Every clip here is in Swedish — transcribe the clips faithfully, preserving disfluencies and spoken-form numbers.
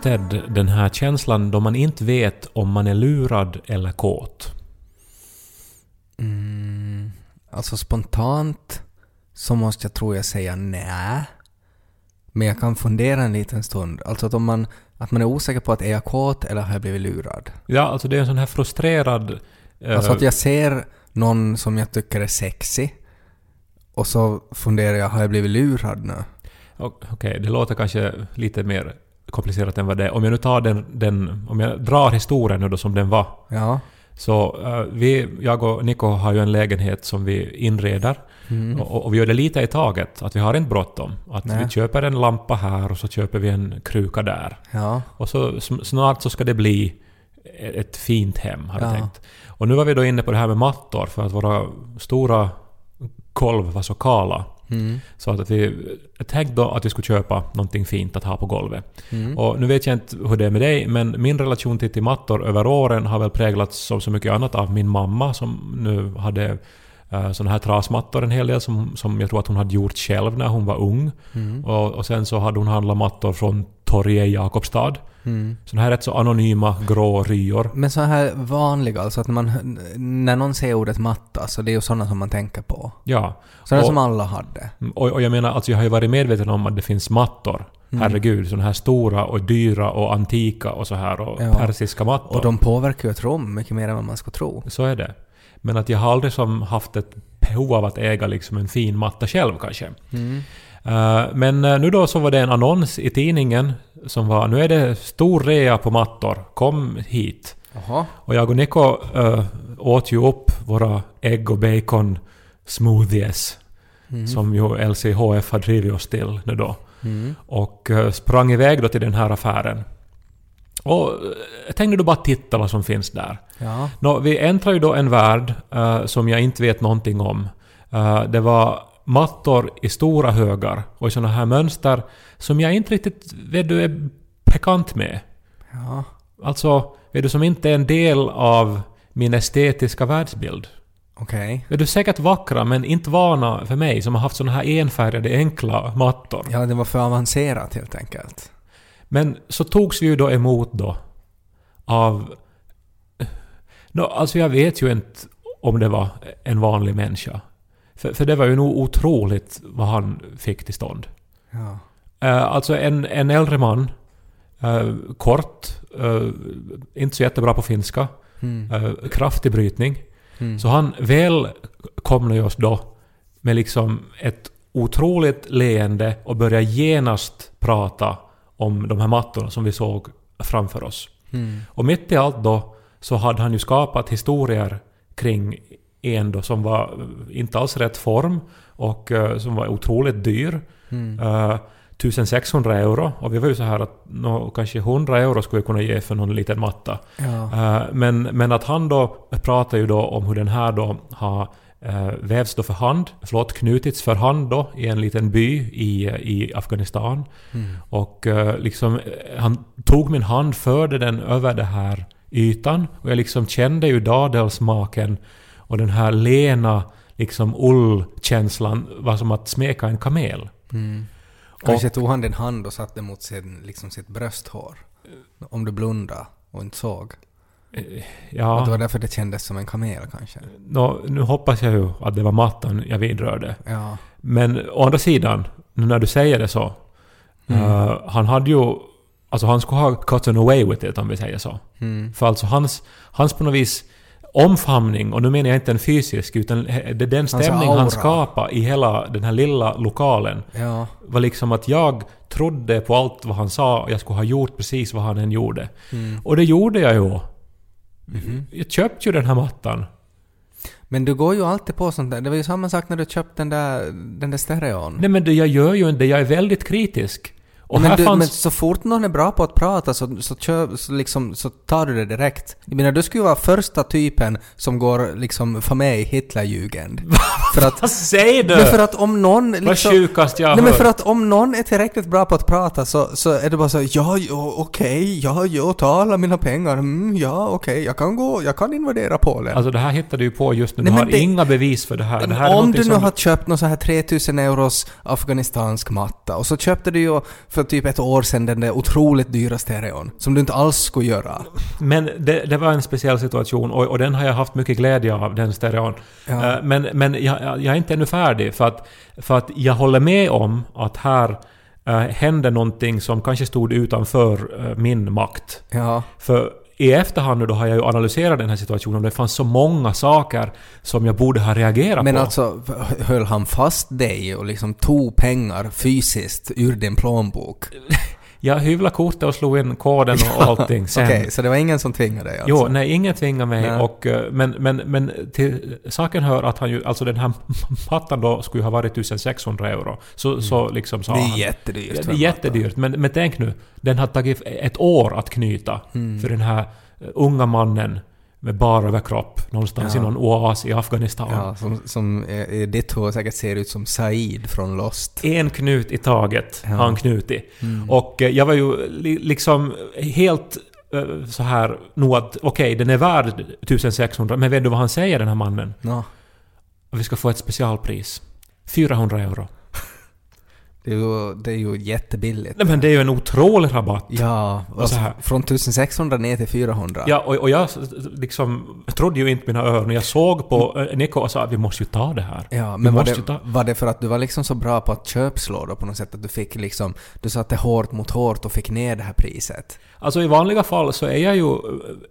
Ted, den här känslan då man inte vet om man är lurad eller kåt? Mm, alltså spontant så måste jag tror jag säga nej. Men jag kan fundera en liten stund. Alltså att, om man, att man är osäker på att är jag kåt eller har jag blivit lurad? Ja, alltså det är en sån här frustrerad... Eh... Alltså att jag ser någon som jag tycker är sexy och så funderar jag, har jag blivit lurad nu? Okej, okay, det låter kanske lite mer komplicerat än vad det är. Om jag nu tar den, den om jag drar historien nu då som den var. Ja. Så uh, vi, jag och Nico har ju en lägenhet som vi inreder. Mm. Och, och vi gör det lite i taget. Att vi har inte bråttom. Att Nej. Vi köper en lampa här och så köper vi en kruka där. Ja. Och så snart så ska det bli ett fint hem, hade jag tänkt. Och nu var vi då inne på det här med mattor för att våra stora golv var så kala. Mm. Så att vi tänkte då att vi skulle köpa någonting fint att ha på golvet. Mm. Och nu vet jag inte hur det är med dig, men min relation till, till mattor över åren har väl präglats som så mycket annat av min mamma som nu hade uh, sådana här trasmattor en hel del som, som jag tror att hon hade gjort själv när hon var ung. Mm. Och, och sen så hade hon handlat mattor från torget i Jakobstad. Mm. Sådana här rätt så anonyma grå ryor. Men så här vanliga, alltså att man, när någon säger ordet matta så det är ju sådana som man tänker på. Ja. Sådana och, som alla hade. Och, och jag menar, alltså jag har ju varit medveten om att det finns mattor. Mm. Herregud, sådana här stora och dyra och antika och så här och ja. Persiska mattor. Och de påverkar ju ett rum mycket mer än vad man ska tro. Så är det. Men att jag har aldrig som haft ett behov av att äga liksom en fin matta själv kanske. Mm. Uh, men uh, nu då så var det en annons i tidningen som var, nu är det stor rea på mattor, kom hit. Aha. Och jag och Nico uh, åt ju upp våra ägg och bacon smoothies mm. som ju L C H F har drivit oss till nu då mm. och uh, sprang iväg då till den här affären. Och jag tänkte då bara titta vad som finns där. Ja. Nå, vi äntrar ju då en värld uh, som jag inte vet någonting om. Uh, det var mattor i stora högar och i såna här mönster som jag inte riktigt vet du är bekant med. Ja. Alltså, vet du som inte är en del av min estetiska världsbild. Okej. Okay. Vet du säkert vackra men inte vana för mig som har haft såna här enfärgade enkla mattor. Ja, det var för avancerat helt enkelt. Men så togs vi ju då emot då av... No, alltså jag vet ju inte om det var en vanlig människa. För, för det var ju nog otroligt vad han fick till stånd. Ja. Uh, alltså en, en äldre man, uh, kort, uh, inte så jättebra på finska, mm. uh, kraftig brytning. Mm. Så han välkomnade oss då med liksom ett otroligt leende och började genast prata om de här mattorna som vi såg framför oss. Mm. Och mitt i allt då så hade han ju skapat historier kring en då som var inte alls rätt form och uh, som var otroligt dyr. Mm. Uh, sextonhundra euro. Och vi var ju så här att no, kanske hundra euro skulle jag kunna ge för någon liten matta. Ja. Uh, men, men att han då pratar ju då om hur den här då har uh, vävs då för hand. Förlåt, knutits för hand då i en liten by i, i Afghanistan. Mm. Och uh, liksom han tog min hand, förde den över det här ytan. Och jag liksom kände ju dadelsmaken. Och den här lena liksom ullkänslan var som att smeka en kamel. Mm. Kanske och, tog han din hand och satte mot sin, liksom sitt brösthår. Om du blundade och inte såg. Ja. Och det var därför det kändes som en kamel kanske. Nå, nu hoppas jag ju att det var mattan jag vidrörde. Ja. Men å andra sidan, när du säger det så. Mm. Uh, han hade ju... Alltså han skulle ha gotten away with it om vi säger så. Mm. För alltså hans, hans på något vis... omfamning, och nu menar jag inte en fysisk utan det, den stämning han skapade i hela den här lilla lokalen ja. Var liksom att jag trodde på allt vad han sa och jag skulle ha gjort precis vad han än gjorde. Mm. Och det gjorde jag ju. Mm-hmm. Jag köpte ju den här mattan. Men du går ju alltid på sånt där. Det var ju samma sak när du köpte den där, den där stereon. Nej men det, jag gör ju inte. Jag är väldigt kritisk. Men, du, fanns... men så fort någon är bra på att prata så, så, kö, så, liksom, så tar du det direkt. Jag menar, du skulle vara första typen som går liksom, för mig Hitlerjugend. För att, vad säger du? Men för att om någon, liksom, vad sjukast jag har nej, men för att om någon är tillräckligt bra på att prata så, så är det bara så ja, ja okej, ja, jag tar alla mina pengar. Mm, ja, okej, jag kan gå, jag kan invadera Polen. Alltså det här hittar du ju på just nu. Du nej, har det, inga bevis för det här. Det här om du nu som... har köpt någon så här tre tusen euros afghanistansk matta och så köpte du ju för för typ ett år sedan den där otroligt dyra stereon som du inte alls skulle göra. Men det, det var en speciell situation och, och den har jag haft mycket glädje av, den stereon. Ja. Uh, men men jag, jag är inte ännu färdig för att, för att jag håller med om att här uh, hände någonting som kanske stod utanför uh, min makt. Ja. För i efterhand nu då har jag ju analyserat den här situationen. Det fanns så många saker som jag borde ha reagerat men på. Men alltså, höll han fast dig och liksom tog pengar fysiskt ur din plånbok? Jag hyvlade kortet och slog in koden och allting. Sen... Okej, okay, så det var ingen som tvingade dig? Alltså. Jo, nej, ingen tvingade mig. Nej. Och, men men, men till saken hör att han ju, alltså den här mattan då skulle ha varit sextonhundra euro. Så, mm. så liksom sa han. Det är jättedyrt. Ja, det är jättedyrt, men, men tänk nu. Den har tagit ett år att knyta mm. för den här unga mannen med bara överkropp någonstans ja. i någon oas i Afghanistan. Ja, som, som i ditt hår säkert ser ut som Said från Lost. En knut i taget, ja. han knutit. Mm. Och jag var ju liksom helt så här nog att okej, okay, den är värd sextonhundra, men vet du vad han säger, den här mannen? Ja. Vi ska få ett specialpris. fyrahundra euro. Det är, ju, det är ju jättebilligt. Nej, men det är ju en otrolig rabatt. Ja, och så här. Från sextonhundra ner till fyrahundra. Ja, och, och jag liksom, trodde ju inte mina öron. Jag såg på Nico och sa, vi måste ju ta det här. Ja, men var det, ta... var det för att du var liksom så bra på att köpslå då, på något sätt? Att du fick liksom, du satte hårt mot hårt och fick ner det här priset. Alltså i vanliga fall så är jag ju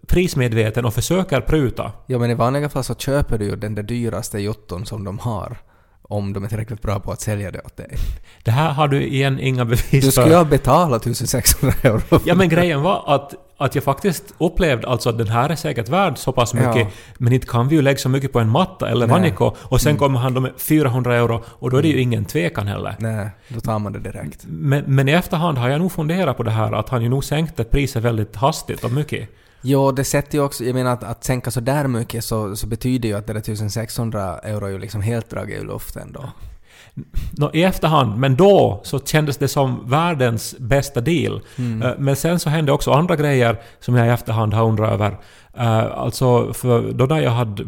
prismedveten och försöker pruta. Ja, men i vanliga fall så köper du ju den där dyraste jotton som de har. Om de är tillräckligt bra på att sälja det åt dig. Det här har du igen inga bevis. Du skulle ha betalat sextonhundra euro. Ja, men grejen var att, att jag faktiskt upplevde alltså att den här är säkert värd så pass mycket. Ja. Men inte kan vi ju lägga så mycket på en matta eller vaniko. Och sen mm. kommer han med fyrahundra euro och då är det ju ingen tvekan heller. Nej, då tar man det direkt. Men, men i efterhand har jag nog funderat på det här att han ju nog sänkte priset väldigt hastigt och mycket. Ja, det sätter ju också, jag menar att, att sänka så där mycket så, så betyder ju att det där sextonhundra euro är ju liksom helt draget ur luften då. No, i efterhand, men då så kändes det som världens bästa deal. Mm. Men sen så hände också andra grejer som jag i efterhand har undrat över. Alltså, för då när jag hade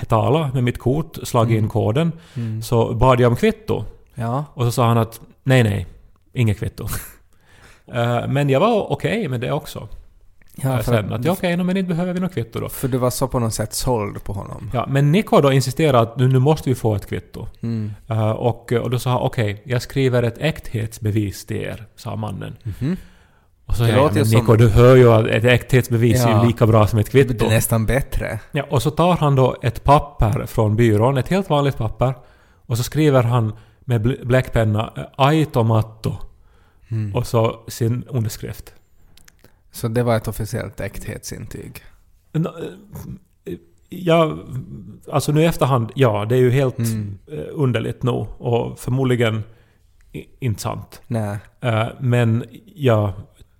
betalat med mitt kort, slagit mm. in koden, mm. så bad jag om kvitto. Ja. Och så sa han att nej, nej, inget kvitto. Men jag var okej med det också. Ja, för sen att ja, okej, okay, men inte behöver vi något kvitto då. För du var så på något sätt såld på honom. Ja, men Nico då insisterade att nu, nu måste vi få ett kvitto. Mm. Uh, och, och då sa han, okej, okay, jag skriver ett äkthetsbevis till er, sa mannen. Mm-hmm. Och så ja, men Nico, du hör ju att ett äkthetsbevis ja. är lika bra som ett kvitto. Det är nästan bättre. Ja, och så tar han då ett papper från byrån, ett helt vanligt papper. Och så skriver han med bl- bläckpenna, aj tomatto. Mm. Och så sin underskrift. Så det var ett officiellt äkthetsintyg? Ja, alltså nu i efterhand, ja, det är ju helt mm. underligt nog och förmodligen inte sant. Nej. Men jag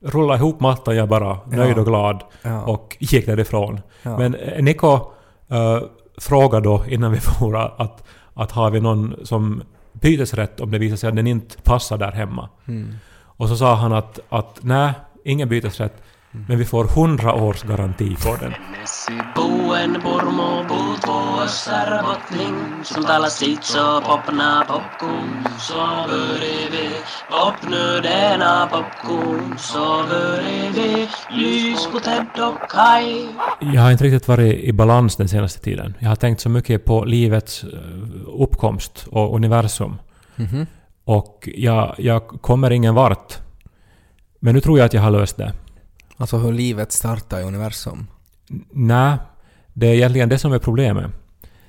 rullade ihop mattan, jag bara nöjd ja. och glad ja. och gick därifrån. Ja. Men Nico äh, frågade då innan vi får att, att har vi någon som bytesrätt om det visar sig att den inte passar där hemma. Mm. Och så sa han att, att nej, ingen bytesrätt, mm. men vi får hundra års garanti på den. Jag har inte riktigt varit i balans den senaste tiden. Jag har tänkt så mycket på livets uppkomst och universum. Mm-hmm. Och jag, jag kommer ingen vart. Men nu tror jag att jag har löst det. Alltså hur livet startar i universum? N- nej, det är egentligen det som är problemet.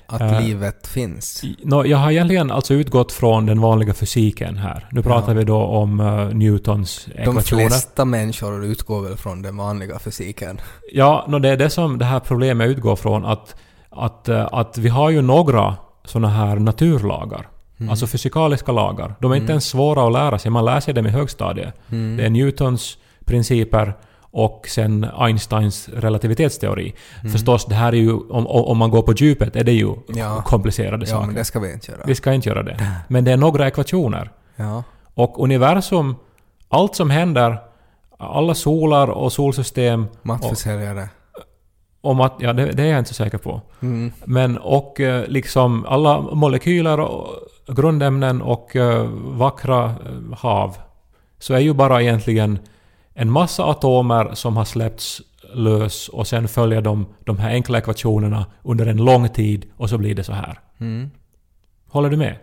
Att uh, livet finns? No, jag har egentligen alltså utgått från den vanliga fysiken här. Nu pratar ja. vi då om uh, Newtons ekvationer. De flesta människor utgår väl från den vanliga fysiken? Ja, no, det är det som det här problemet utgår från. Att, att, uh, att vi har ju några sådana här naturlagar. Mm. Alltså fysikaliska lagar. De är mm. inte ens svåra att lära sig. Man lär sig dem i högstadiet. Mm. Det är Newtons principer och sen Einsteins relativitetsteori. Mm. Förstås, det här är ju, om, om man går på djupet är det ju ja. komplicerade ja, saker. Ja, men det ska vi inte göra. Vi ska inte göra det. Men det är några ekvationer. Ja. Och universum, allt som händer, alla solar och solsystem. Mattförsäljare. Om att, ja, det, det är jag inte så säker på. Mm. Men och liksom alla molekyler och grundämnen och vackra hav så är ju bara egentligen en massa atomer som har släppts lös och sen följer de de här enkla ekvationerna under en lång tid och så blir det så här. Mm. Håller du med?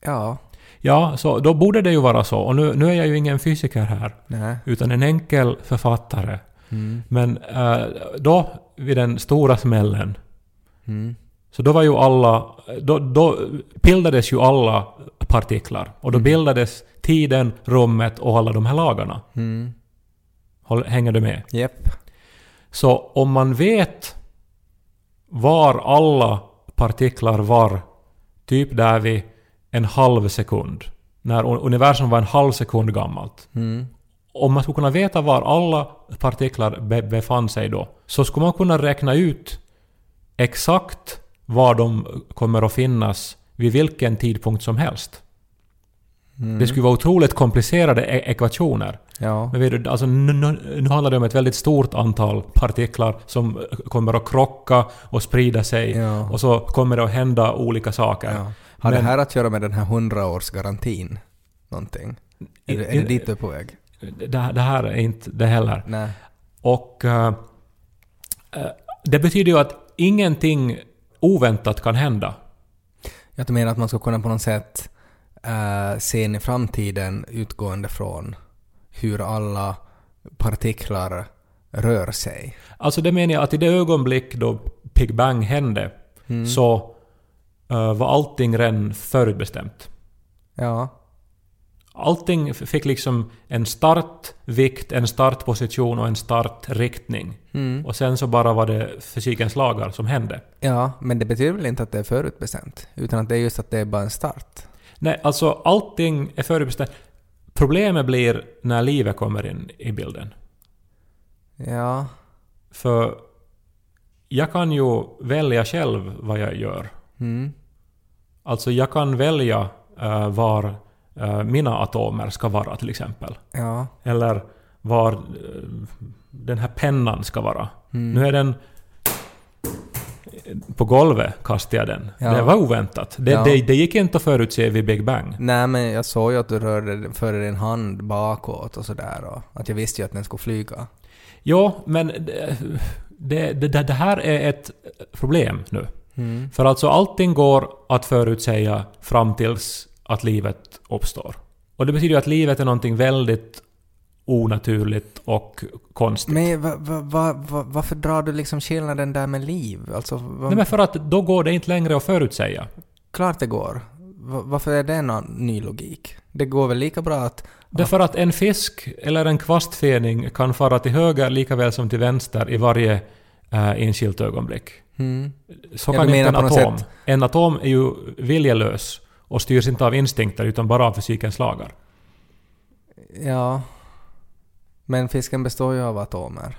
Ja. Ja, så då borde det ju vara så. Och nu, nu är jag ju ingen fysiker här. Nej. Utan en enkel författare. Mm. Men eh, då vid den stora smällen mm. så då var ju alla då, då bildades ju alla partiklar. Och då mm. bildades tiden, rummet och alla de här lagarna. Mm. Hänger du med? Yep. Så om man vet var alla partiklar var typ där vid en halv sekund, när universum var en halv sekund gammalt. Mm. Om man skulle kunna veta var alla partiklar be- befann sig då, så skulle man kunna räkna ut exakt var de kommer att finnas vid vilken tidpunkt som helst. Mm. Det skulle vara otroligt komplicerade e- ekvationer. Ja. Men vet du, alltså, nu, nu handlar det om ett väldigt stort antal partiklar som kommer att krocka och sprida sig. Ja. Och så kommer det att hända olika saker. Ja. Har Men, det här att göra med den här hundraårsgarantin någonting? Är, i, det, är det dit du är på väg? Det, det här är inte det heller. Nej. Och uh, det betyder ju att ingenting oväntat kan hända. Jag menar att man ska kunna på något sätt uh, se in i framtiden utgående från hur alla partiklar rör sig. Alltså det menar jag att i det ögonblick då Big Bang hände mm. så uh, var allting redan förutbestämt. Ja. Allting fick liksom en startvikt, en startposition och en startriktning. Mm. Och sen så bara var det fysikens lagar som hände. Ja, men det betyder väl inte att det är förutbestämt, utan att det är just att det är bara en start. Nej, alltså allting är förutbestämt. Problemet blir när livet kommer in i bilden. Ja. För jag kan ju välja själv vad jag gör. Mm. Alltså jag kan välja uh, var uh, mina atomer ska vara till exempel. Ja. Eller var uh, den här pennan ska vara. Mm. Nu är den på golvet, kastade jag den. Ja. Det var oväntat. Det, ja. det, det gick inte att förutse vid Big Bang. Nej, men jag såg ju att du rörde för din hand bakåt och sådär. Och att jag visste ju att den skulle flyga. Ja, men det, det, det, det här är ett problem nu. Mm. För alltså allting går att förutsäga fram tills att livet uppstår. Och det betyder ju att livet är någonting väldigt onaturligt och konstigt. Men va, va, va, va, varför drar du liksom skillnaden där med liv? Alltså, va... Nej, men för att då går det inte längre att förutsäga. Klart det går. Va, varför är det någon ny logik? Det går väl lika bra att... Därför att en fisk eller en kvastfening kan fara till höger lika väl som till vänster i varje äh, enskilt ögonblick. Mm. Så kan inte en atom. Sätt... En atom är ju viljelös och styrs inte av instinkter utan bara av fysikens lagar. Ja... Men fisken består ju av atomer.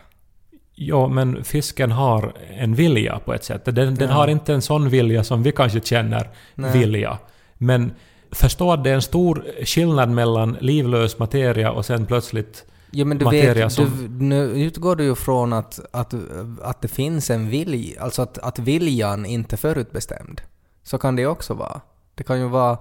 Ja, men fisken har en vilja på ett sätt. Den, ja. den har inte en sån vilja som vi kanske känner. Nej. Vilja. Men förstå att det är en stor skillnad mellan livlös materia och sen plötsligt ja, men du materia vet, som... Du, nu utgår du ju från att, att, att det finns en vilja. Alltså att, att viljan inte är förutbestämd. Så kan det också vara. Det kan ju vara...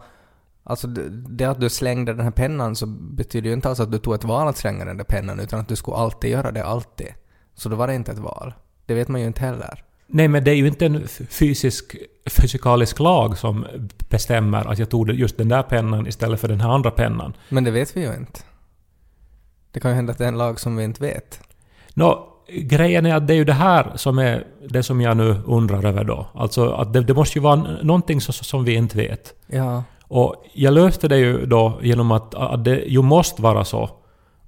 Alltså det att du slängde den här pennan så betyder ju inte alls att du tog ett val att slänga den där pennan utan att du skulle alltid göra det, alltid. Så då var det inte ett val. Det vet man ju inte heller. Nej, men det är ju inte en fysisk, fysikalisk lag som bestämmer att jag tog just den där pennan istället för den här andra pennan. Men det vet vi ju inte. Det kan ju hända att det är en lag som vi inte vet. Nå, grejen är att det är ju det här som är det som jag nu undrar över då. Alltså att det, det måste ju vara någonting som, som vi inte vet. Ja. Och jag löste det ju då genom att, att det ju måste vara så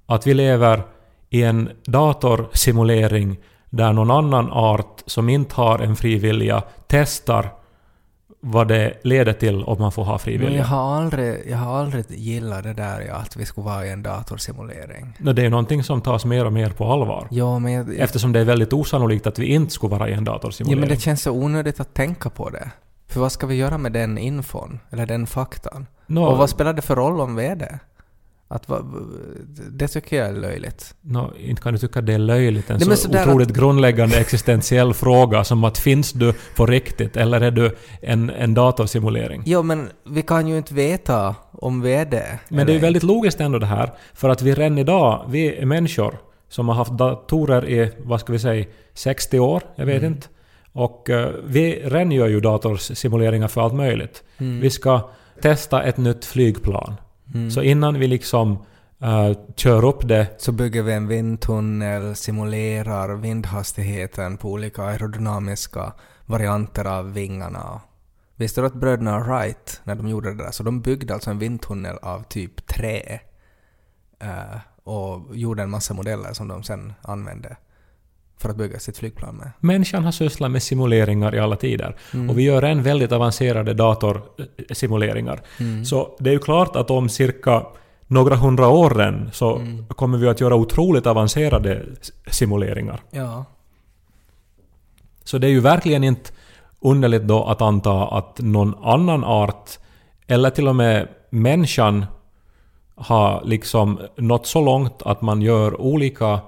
att vi lever i en datorsimulering där någon annan art som inte har en fri vilja testar vad det leder till om man får ha fri vilja. Men jag har aldrig, jag har aldrig gillat det där att vi skulle vara i en datorsimulering. Det är ju någonting som tas mer och mer på allvar. Ja, men jag, jag... Eftersom det är väldigt osannolikt att vi inte skulle vara i en datorsimulering. Ja, men det känns så onödigt att tänka på det. För vad ska vi göra med den infon? Eller den faktan? No. Och vad spelar det för roll om vi är det? Att va, det tycker jag är löjligt. No, inte kan du tycka att det är löjligt. En det så otroligt att... grundläggande existentiell fråga som att finns du på riktigt eller är du en, en datorsimulering? Jo, men vi kan ju inte veta om väder. Men det är ju väldigt logiskt ändå det här, för att vi redan idag, vi är människor som har haft datorer i, vad ska vi säga, sextio år, jag vet mm. inte. Och uh, vi redan gör ju datorsimuleringar för allt möjligt. Mm. Vi ska testa ett nytt flygplan. Mm. Så innan vi liksom Uh, kör upp det, så bygger vi en vindtunnel, simulerar vindhastigheten på olika aerodynamiska varianter av vingarna. Visste du att bröderna Wright, när de gjorde det där, så de byggde alltså en vindtunnel av typ trä uh, och gjorde en massa modeller som de sen använde för att bygga sitt flygplan med. Människan har sysslat med simuleringar i alla tider. Mm. Och vi gör en väldigt avancerade datorsimuleringar. Mm. Så det är ju klart att om cirka några hundra åren så mm. kommer vi att göra otroligt avancerade simuleringar. Ja. Så det är ju verkligen inte underligt då att anta att någon annan art eller till och med människan har liksom nått så långt att man gör olika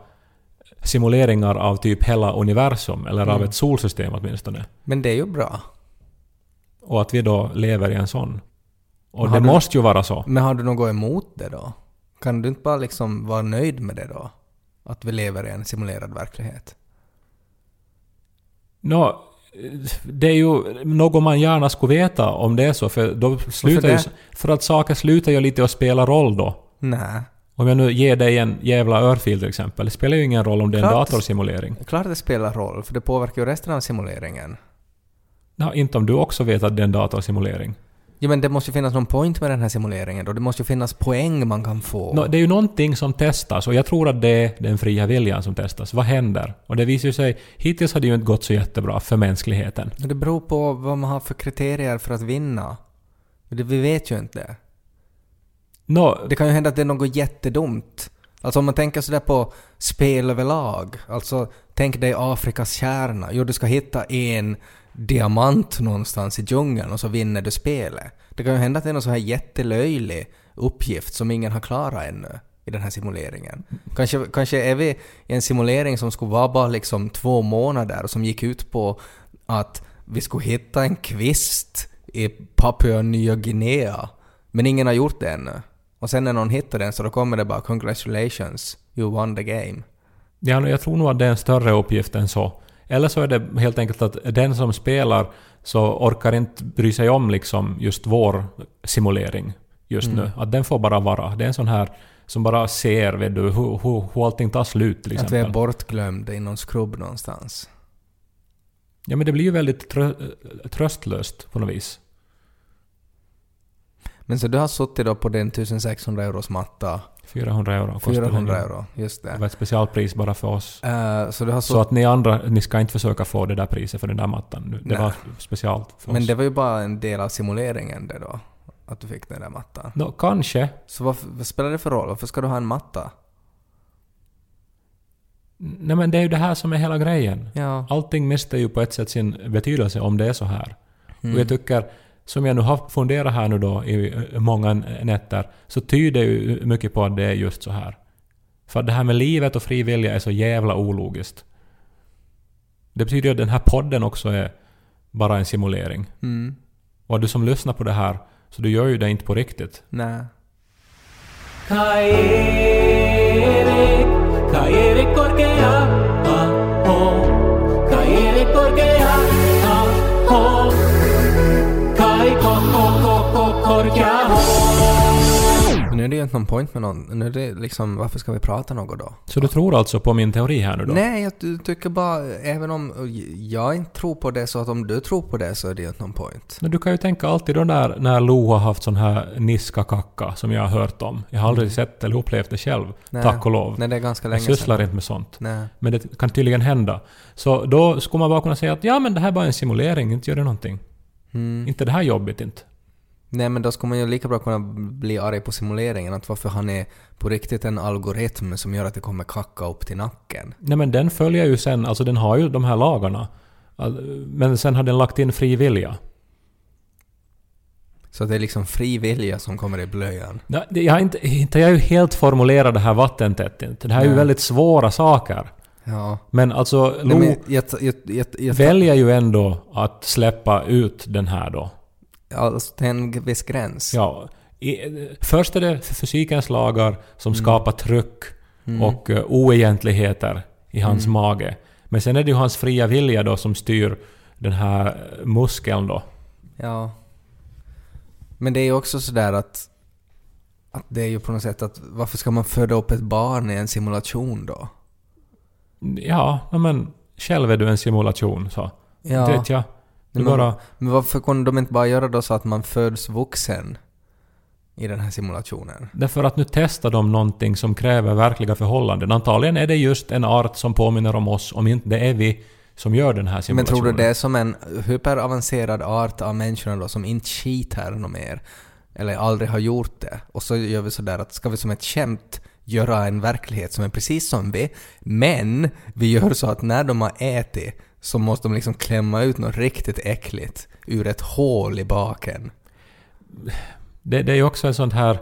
simuleringar av typ hela universum eller mm. av ett solsystem åtminstone. Men det är ju bra. Och att vi då lever i en sån. Och det du, måste ju vara så. Men har du något emot det då? Kan du inte bara liksom vara nöjd med det då? Att vi lever i en simulerad verklighet? No, det är ju något man gärna skulle veta om det är så. För, då slutar för, det? Ju, för att saker slutar ju lite att spela roll då. Nej. Om jag nu ger dig en jävla örfil till exempel. Det spelar ju ingen roll om det är en datorsimulering. Klart det spelar roll, för det påverkar ju resten av simuleringen. No, inte om du också vet att det är en datorsimulering. Ja, men det måste ju finnas någon point med den här simuleringen då. Det måste ju finnas poäng man kan få. No, det är ju någonting som testas, och jag tror att det är den fria viljan som testas. Vad händer? Och det visar ju sig, hittills har det ju inte gått så jättebra för mänskligheten. Det beror på vad man har för kriterier för att vinna. Vi vet ju inte det. No. Det kan ju hända att det är något jättedumt. Alltså om man tänker sådär på spel överlag. Alltså tänk dig Afrikas kärna. Jo, du ska hitta en diamant någonstans i djungeln och så vinner du spelet. Det kan ju hända att det är någon så här jättelöjlig uppgift som ingen har klarat ännu i den här simuleringen. Kanske, kanske är vi i en simulering som skulle vara bara liksom två månader och som gick ut på att vi skulle hitta en kvist i Papua-Nya Guinea, men ingen har gjort det ännu. Och sen när någon hittar den så då kommer det bara congratulations, you won the game. Ja, jag tror nog att det är en större uppgift än så. Eller så är det helt enkelt att den som spelar så orkar inte bry sig om liksom just vår simulering just mm. nu. Att den får bara vara. Det är en sån här som bara ser vet du, hur, hur, hur allting tar slut. Till exempel. Att vi är bortglömda i någon skrubb någonstans. Ja, men det blir ju väldigt trö- tröstlöst på något vis. Men så du har suttit då på den sextonhundra euros matta. fyrahundra euro. fyrahundra euro, just det. Det var ett specialpris bara för oss. Uh, så, så... så att ni andra, ni ska inte försöka få det där priset för den där mattan. Det Nej. Var speciellt för Men oss. Det var ju bara en del av simuleringen det då, att du fick den där mattan. No, kanske. Så vad, vad spelar det för roll? Varför ska du ha en matta? Nej, men det är ju det här som är hela grejen. Ja. Allting mister ju på ett sätt sin betydelse om det är så här. Mm. Och jag tycker, som jag nu har funderat här nu då i många nätter, så tyder ju mycket på att det är just så här. För det här med livet och frivilliga är så jävla ologiskt. Det betyder ju att den här podden också är bara en simulering. Mm. Och du som lyssnar på det här, så du gör ju det inte på riktigt. Nej. Nu är det ju inte någon point med någon. Nu är det liksom, varför ska vi prata något då? Så du tror alltså på min teori här nu då? Nej, jag tycker bara, även om jag inte tror på det, så att om du tror på det så är det ju inte någon point. Men du kan ju tänka alltid då när, när Lo har haft sån här niskakacka som jag har hört om. Jag har aldrig mm. sett eller upplevt det själv, nej, tack och lov. Nej, det är ganska länge sedan. Jag sysslar inte med sånt. Nej. Men det kan tydligen hända. Så då skulle man bara kunna säga att ja, men det här är bara en simulering, inte gör det någonting. Mm. Inte det här jobbet, inte. Nej, men då ska man ju lika bra kunna bli arg på simuleringen, att varför han är på riktigt en algoritm som gör att det kommer kacka upp till nacken. Nej, men den följer ju sen, alltså den har ju de här lagarna, men sen har den lagt in fri vilja. Så det är liksom fri vilja som kommer i blöjan. Nej, jag har inte, inte jag har ju helt formulerat det här vattentätt inte. Det här är ju mm. väldigt svåra saker. Ja. Men alltså Lo Nej, men jag, jag, jag, jag, väljer ju ändå att släppa ut den här då. Alltså till en viss gräns. Ja, Först är det fysikens lagar som mm. skapar tryck mm. och uh, oegentligheter i hans mm. mage. Men sen är det ju hans fria vilja då som styr den här muskeln då. Ja. Men det är ju också sådär att, att det är ju på något sätt att varför ska man föda upp ett barn i en simulation då? Ja, men själv är du en simulation så. Ja. Det vet jag. Men, bara... men varför kunde de inte bara göra då så att man föds vuxen i den här simulationen? Därför att nu testar de någonting som kräver verkliga förhållanden. Antagligen är det just en art som påminner om oss, om inte det är vi som gör den här simulationen. Men tror du det är som en hyperavancerad art av människorna då, som inte cheatar något mer eller aldrig har gjort det? Och så gör vi sådär att ska vi som ett skämt göra en verklighet som är precis som vi, men vi gör så att när de har ätit så måste de liksom klämma ut något riktigt äckligt ur ett hål i baken. Det, det är ju också en sån här,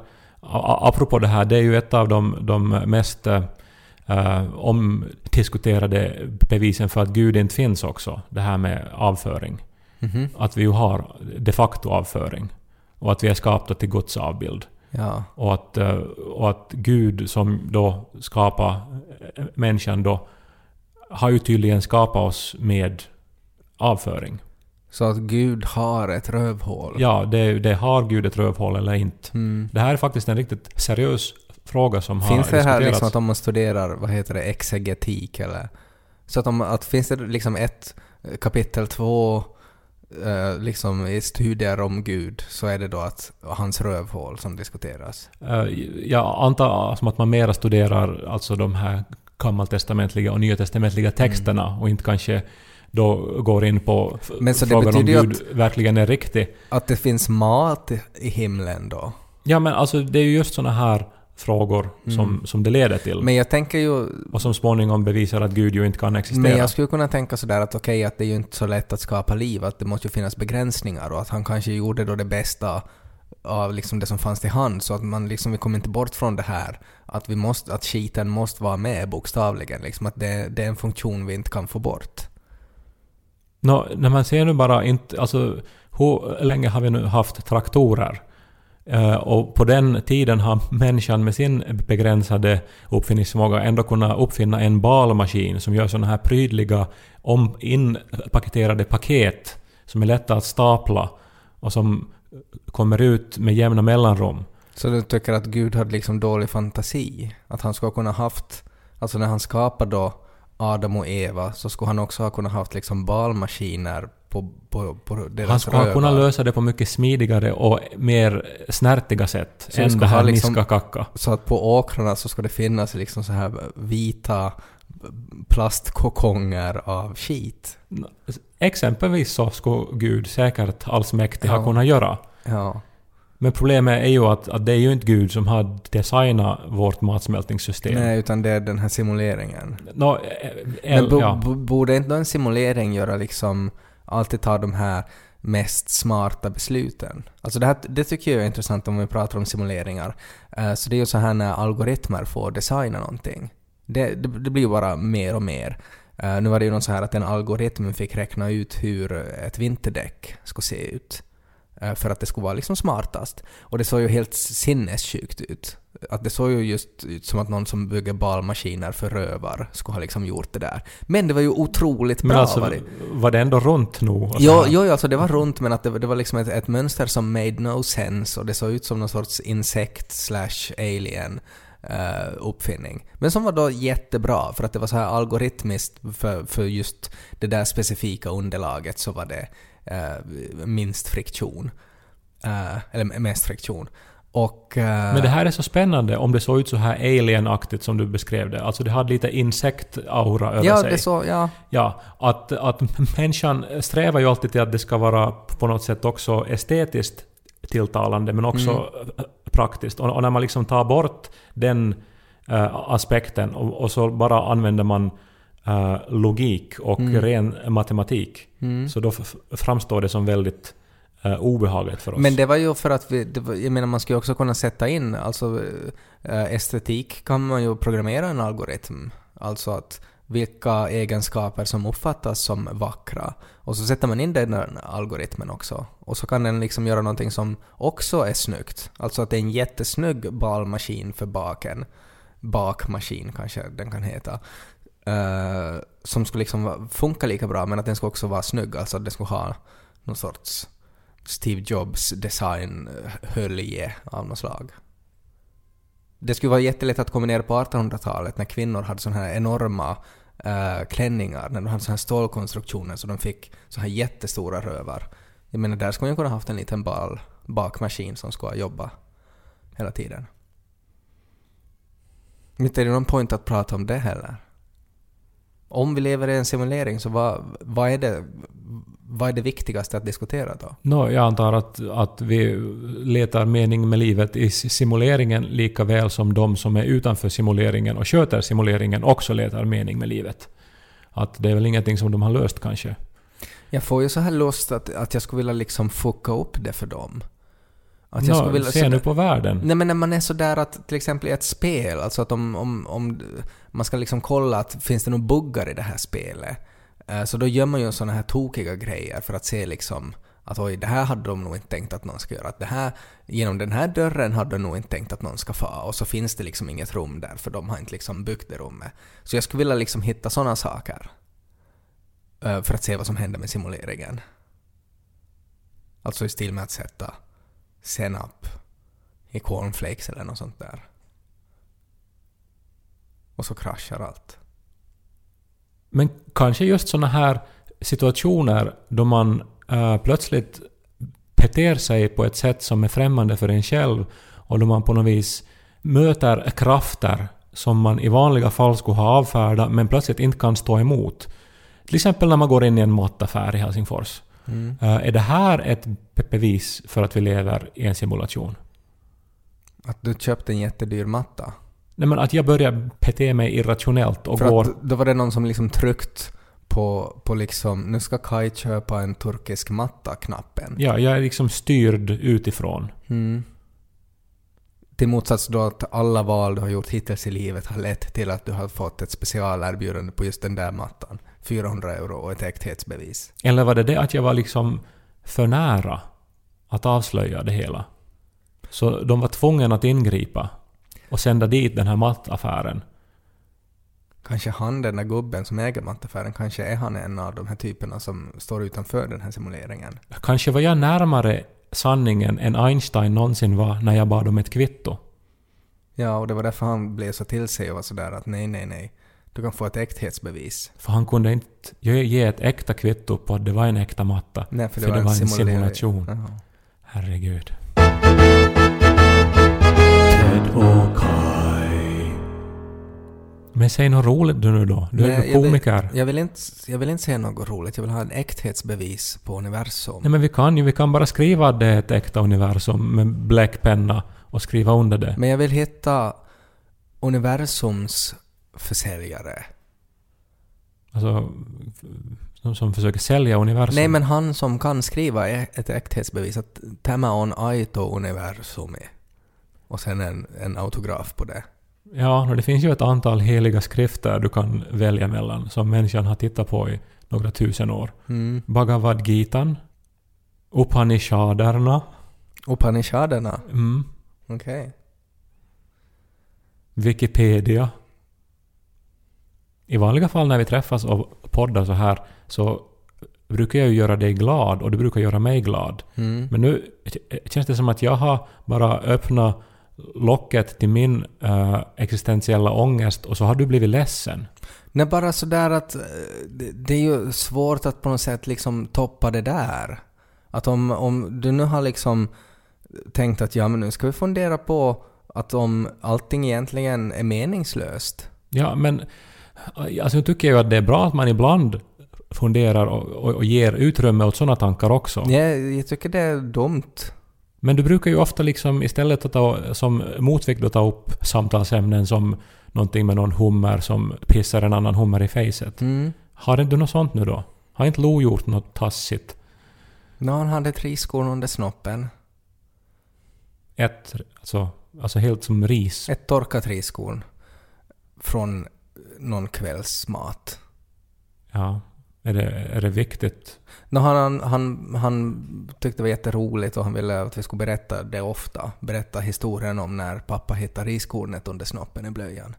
apropå det här, det är ju ett av de, de mest uh, omdiskuterade bevisen för att Gud inte finns också, det här med avföring. Mm-hmm. Att vi ju har de facto avföring och att vi är skapade till Guds avbild. Ja. Och, att, och att Gud som då skapar människan då har ju tydligen skapat oss med avföring. Så att Gud har ett rövhål. Ja, det, det har Gud ett rövhål eller inte. Mm. Det här är faktiskt en riktigt seriös fråga som finns har diskuterats. Finns det här liksom att om man studerar, vad heter det, exegetik eller? Så att, om, att finns det liksom ett kapitel två eh, liksom i studier om Gud, så är det då att hans rövhål som diskuteras? Eh, jag antar som att man mera studerar alltså de här gammaltestamentliga och nytestamentliga texterna mm. och inte kanske då går in på men så frågan om Gud att, verkligen är riktig. Att det finns mat i himlen då? Ja, men alltså det är ju just såna här frågor mm. som, som det leder till. Men jag tänker ju... Och som småningom bevisar att Gud ju inte kan existera. Men jag skulle kunna tänka sådär att okej, okay, att det är ju inte så lätt att skapa liv, att det måste ju finnas begränsningar och att han kanske gjorde då det bästa av liksom det som fanns till hand, så att man liksom, vi kommer inte bort från det här att vi måste, att skiten måste vara med bokstavligen, liksom att det, det är en funktion vi inte kan få bort. No, när man ser nu bara inte, alltså hur länge har vi nu haft traktorer? Eh, och på den tiden har människan med sin begränsade uppfinningsförmåga ändå kunnat uppfinna en balmaskin som gör sådana här prydliga om, inpaketerade paket som är lätta att stapla och som kommer ut med jämna mellanrum. Så du tycker att Gud hade liksom dålig fantasi? Att han ska kunna haft, alltså när han skapar då Adam och Eva, så skulle han också ha kunnat haft liksom balmaskiner på, på, på deras han skulle rövar. Kunna lösa det på mycket smidigare och mer snärtiga sätt så än det här liksom, niskakacka. Så att på åkrarna så ska det finnas liksom så här vita plastkokonger av skit. Exempelvis så skulle Gud säkert allsmäktig ja. ha kunnat göra. Ja. Men problemet är ju att, att det är ju inte Gud som har designat vårt matsmältningssystem. Nej, utan det är den här simuleringen. No, el, Men bo, ja. bo, borde inte en simulering göra liksom alltid ta de här mest smarta besluten? Alltså det, här, det tycker jag är intressant om vi pratar om simuleringar. Så det är ju så här när algoritmer får designa någonting. Det, det, det blir ju bara mer och mer. Uh, nu var det ju något så här att en algoritm fick räkna ut hur ett vinterdäck skulle se ut. Uh, för att det skulle vara liksom smartast. Och det såg ju helt sinnessjukt ut. Att det såg ju just ut som att någon som bygger balmaskiner för rövar skulle ha liksom gjort det där. Men det var ju otroligt bra. Men alltså, var, det... var det ändå runt nog? Ja, ja, alltså det var runt, men att det, det var liksom ett, ett mönster som made no sense. Och det såg ut som någon sorts insekt slash alien Uh, uppfinning. Men som var då jättebra för att det var så här algoritmiskt för, för just det där specifika underlaget, så var det uh, minst friktion. Uh, eller mest friktion. Och, uh, Men det här är så spännande om det såg ut så här alienaktigt som du beskrev det. Alltså det hade lite insektaura över ja, sig. Det så, ja, ja att, att människan strävar ju alltid till att det ska vara på något sätt också estetiskt tilltalande, men också mm. praktiskt. Och, och när man liksom tar bort den uh, aspekten och, och så bara använder man uh, logik och mm. ren matematik, mm. så då f- framstår det som väldigt uh, obehagligt för oss. Men det var ju för att vi, det var, jag menar, man ska ju också kunna sätta in, alltså uh, estetik kan man ju programmera en algoritm. Alltså att vilka egenskaper som uppfattas som vackra. Och så sätter man in den där algoritmen också. Och så kan den liksom göra någonting som också är snyggt. Alltså att det är en jättesnygg balmaskin för baken. Bakmaskin kanske den kan heta. Uh, som skulle liksom funka lika bra, men att den ska också vara snygg. Alltså att den ska ha någon sorts Steve Jobs designhölje av något slag. Det skulle vara jättelätt att kombinera på artonhundratalet när kvinnor hade såna här enorma uh, klänningar, när de hade såna här stålkonstruktioner så de fick så här jättestora rövar. Jag menar, där skulle man kunna ha haft en liten ball bakmaskin som ska jobba hela tiden. Men inte är det någon point att prata om det heller. Om vi lever i en simulering, så vad, vad, är, det, vad är det viktigaste att diskutera då? No, jag antar att, att vi letar mening med livet i simuleringen lika väl som de som är utanför simuleringen och sköter simuleringen också letar mening med livet. Att det är väl ingenting som de har löst kanske. Jag får ju så här lust att, att jag skulle vilja liksom fucka upp det för dem. Att jag no, vilja, se nu på världen. Nej, men när man är så där att till exempel i ett spel, alltså att om, om, om man ska liksom kolla att finns det några buggar i det här spelet, så då gör man ju såna här tokiga grejer för att se liksom att oj, det här hade de nog inte tänkt att någon ska göra, att det här, genom den här dörren hade de nog inte tänkt att någon ska fa, och så finns det liksom inget rum där för de har inte liksom byggt det rummet. Så jag skulle vilja liksom hitta såna saker för att se vad som händer med simuleringen. Alltså i stil med att sätta senap i cornflakes eller något sånt där. Och så kraschar allt. Men kanske just såna här situationer då man äh, plötsligt beter sig på ett sätt som är främmande för en själv, och då man på något vis möter krafter som man i vanliga fall skulle ha avfärdat men plötsligt inte kan stå emot. Till exempel när man går in i en mataffär i Helsingfors. Mm. Är det här ett bevis för att vi lever i en simulation? Att du köpte en jättedyr matta? Nej, men att jag börjar bete mig irrationellt och för går... Att då var det någon som liksom tryckt på, på liksom, nu ska Kai köpa en turkisk matta-knappen. Ja, jag är liksom styrd utifrån. Mm. Till motsats då att alla val du har gjort hittills i livet har lett till att du har fått ett specialerbjudande på just den där mattan. fyrahundra euro och ett äkthetsbevis. Eller var det det att jag var liksom för nära att avslöja det hela? Så de var tvungen att ingripa och sända dit den här mattaffären. Kanske han, den där gubben som äger mattaffären, kanske är han en av de här typerna som står utanför den här simuleringen. Kanske var jag närmare sanningen än Einstein någonsin var när jag bad om ett kvitto. Ja, och det var därför han blev så till sig och var sådär att nej, nej, nej. Du kan få ett äkthetsbevis. För han kunde inte ge ett äkta kvitto på att det var en äkta matta. Nej, för det, för var, det en var en simulation. simulation. Herregud. Ted och Kai. Men säg något roligt du nu då. Du Nej, är ju komiker. Jag vill, jag, vill inte, jag vill inte säga något roligt. Jag vill ha en äkthetsbevis på universum. Nej, men vi kan ju. Vi kan bara skriva det ett äkta universum med bläckpenna och skriva under det. Men jag vill hitta universums försäljare. Alltså de som försöker sälja universum. Nej, men han som kan skriva ett äkthetsbevis att tema on aito universum är. Och sen en, en autograf på det. Ja, det finns ju ett antal heliga skrifter du kan välja mellan som människan har tittat på i några tusen år. Mm. Bhagavadgitan, Upanishaderna. Upanishaderna? Mm. Okej. Okay. Wikipedia. I vanliga fall när vi träffas och poddar så här så brukar jag ju göra dig glad och du brukar göra mig glad. Mm. Men nu känns det som att jag har bara öppnat locket till min uh, existentiella ångest och så har du blivit ledsen. Nej, bara sådär att det, det är ju svårt att på något sätt liksom toppa det där. Att om, om du nu har liksom tänkt att ja, men nu ska vi fundera på att om allting egentligen är meningslöst. Ja, men alltså jag tycker ju att det är bra att man ibland funderar och, och, och ger utrymme åt sådana tankar också. Ja, jag tycker det är dumt. Men du brukar ju ofta liksom istället att ta, som motvikt att ta upp samtalsämnen som någonting med någon hummer som pissar en annan hummer i facet. Mm. Har du något sånt nu då? Har inte Lo gjort något tassigt? Nej, han hade tre skor under snoppen. Ett, alltså, alltså helt som ris. Ett torkat riskorn från någon kvällsmat. Ja, är det, är det viktigt? No, han, han, han tyckte det var jätteroligt och han ville att vi skulle berätta det ofta. Berätta historien om när pappa hittar riskornet under snoppen i blöjan.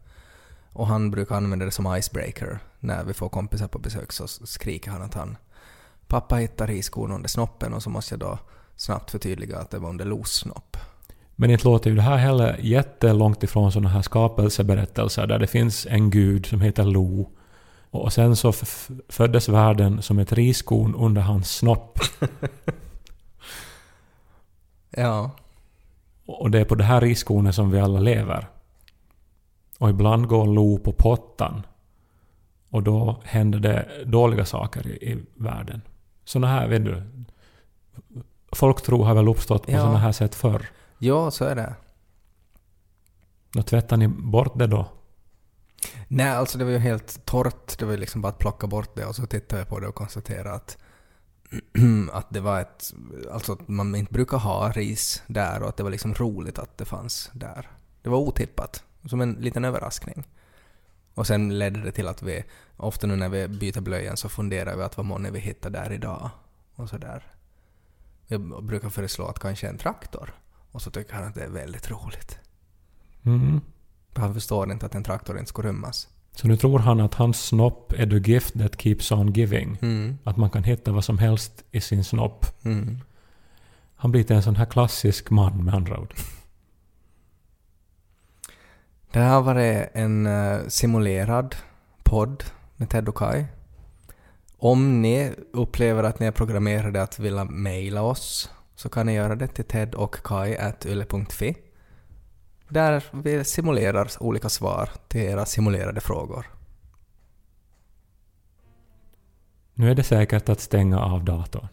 Och han brukar använda det som icebreaker. När vi får kompisar på besök så skriker han att han pappa hittar riskornet under snoppen, och så måste jag då snabbt förtydliga att det var under lossnopp. Men inte låter ju det här heller jättelångt ifrån sådana här skapelseberättelser där det finns en gud som heter Lo. Och sen så f- föddes världen som ett riskorn under hans snopp. Ja. Och det är på det här riskornet som vi alla lever. Och ibland går Lo på pottan. Och då händer det dåliga saker i, i världen. Sådana här, vet du, folk tror har väl uppstått på ja. sådana här sätt förr. Ja, så är det. Då tvättar ni bort det då? Nej, alltså det var ju helt torrt. Det var ju liksom bara att plocka bort det, och så tittade jag på det och konstaterade att, att det var ett, alltså att man inte brukar ha ris där, och att det var liksom roligt att det fanns där. Det var otippat, som en liten överraskning. Och sen ledde det till att vi, ofta nu när vi byter blöjan så funderar vi att vad månne vi hittar där idag och så där. Jag brukar föreslå att kanske en traktor, och så tycker han att det är väldigt roligt. Mm. Han förstår inte att en traktor inte ska rymmas. Så nu tror han att hans snopp är the gift that keeps on giving. Mm. Att man kan hitta vad som helst i sin snopp. Mm. Han blir inte en sån här klassisk man med andra ord. Det här var en simulerad podd med Ted och Kai. Om ni upplever att ni är programmerade att vilja mejla oss, så kan ni göra det till tedochkai at yle punkt fi. Där vi simulerar olika svar till era simulerade frågor. Nu är det säkert att stänga av datorn.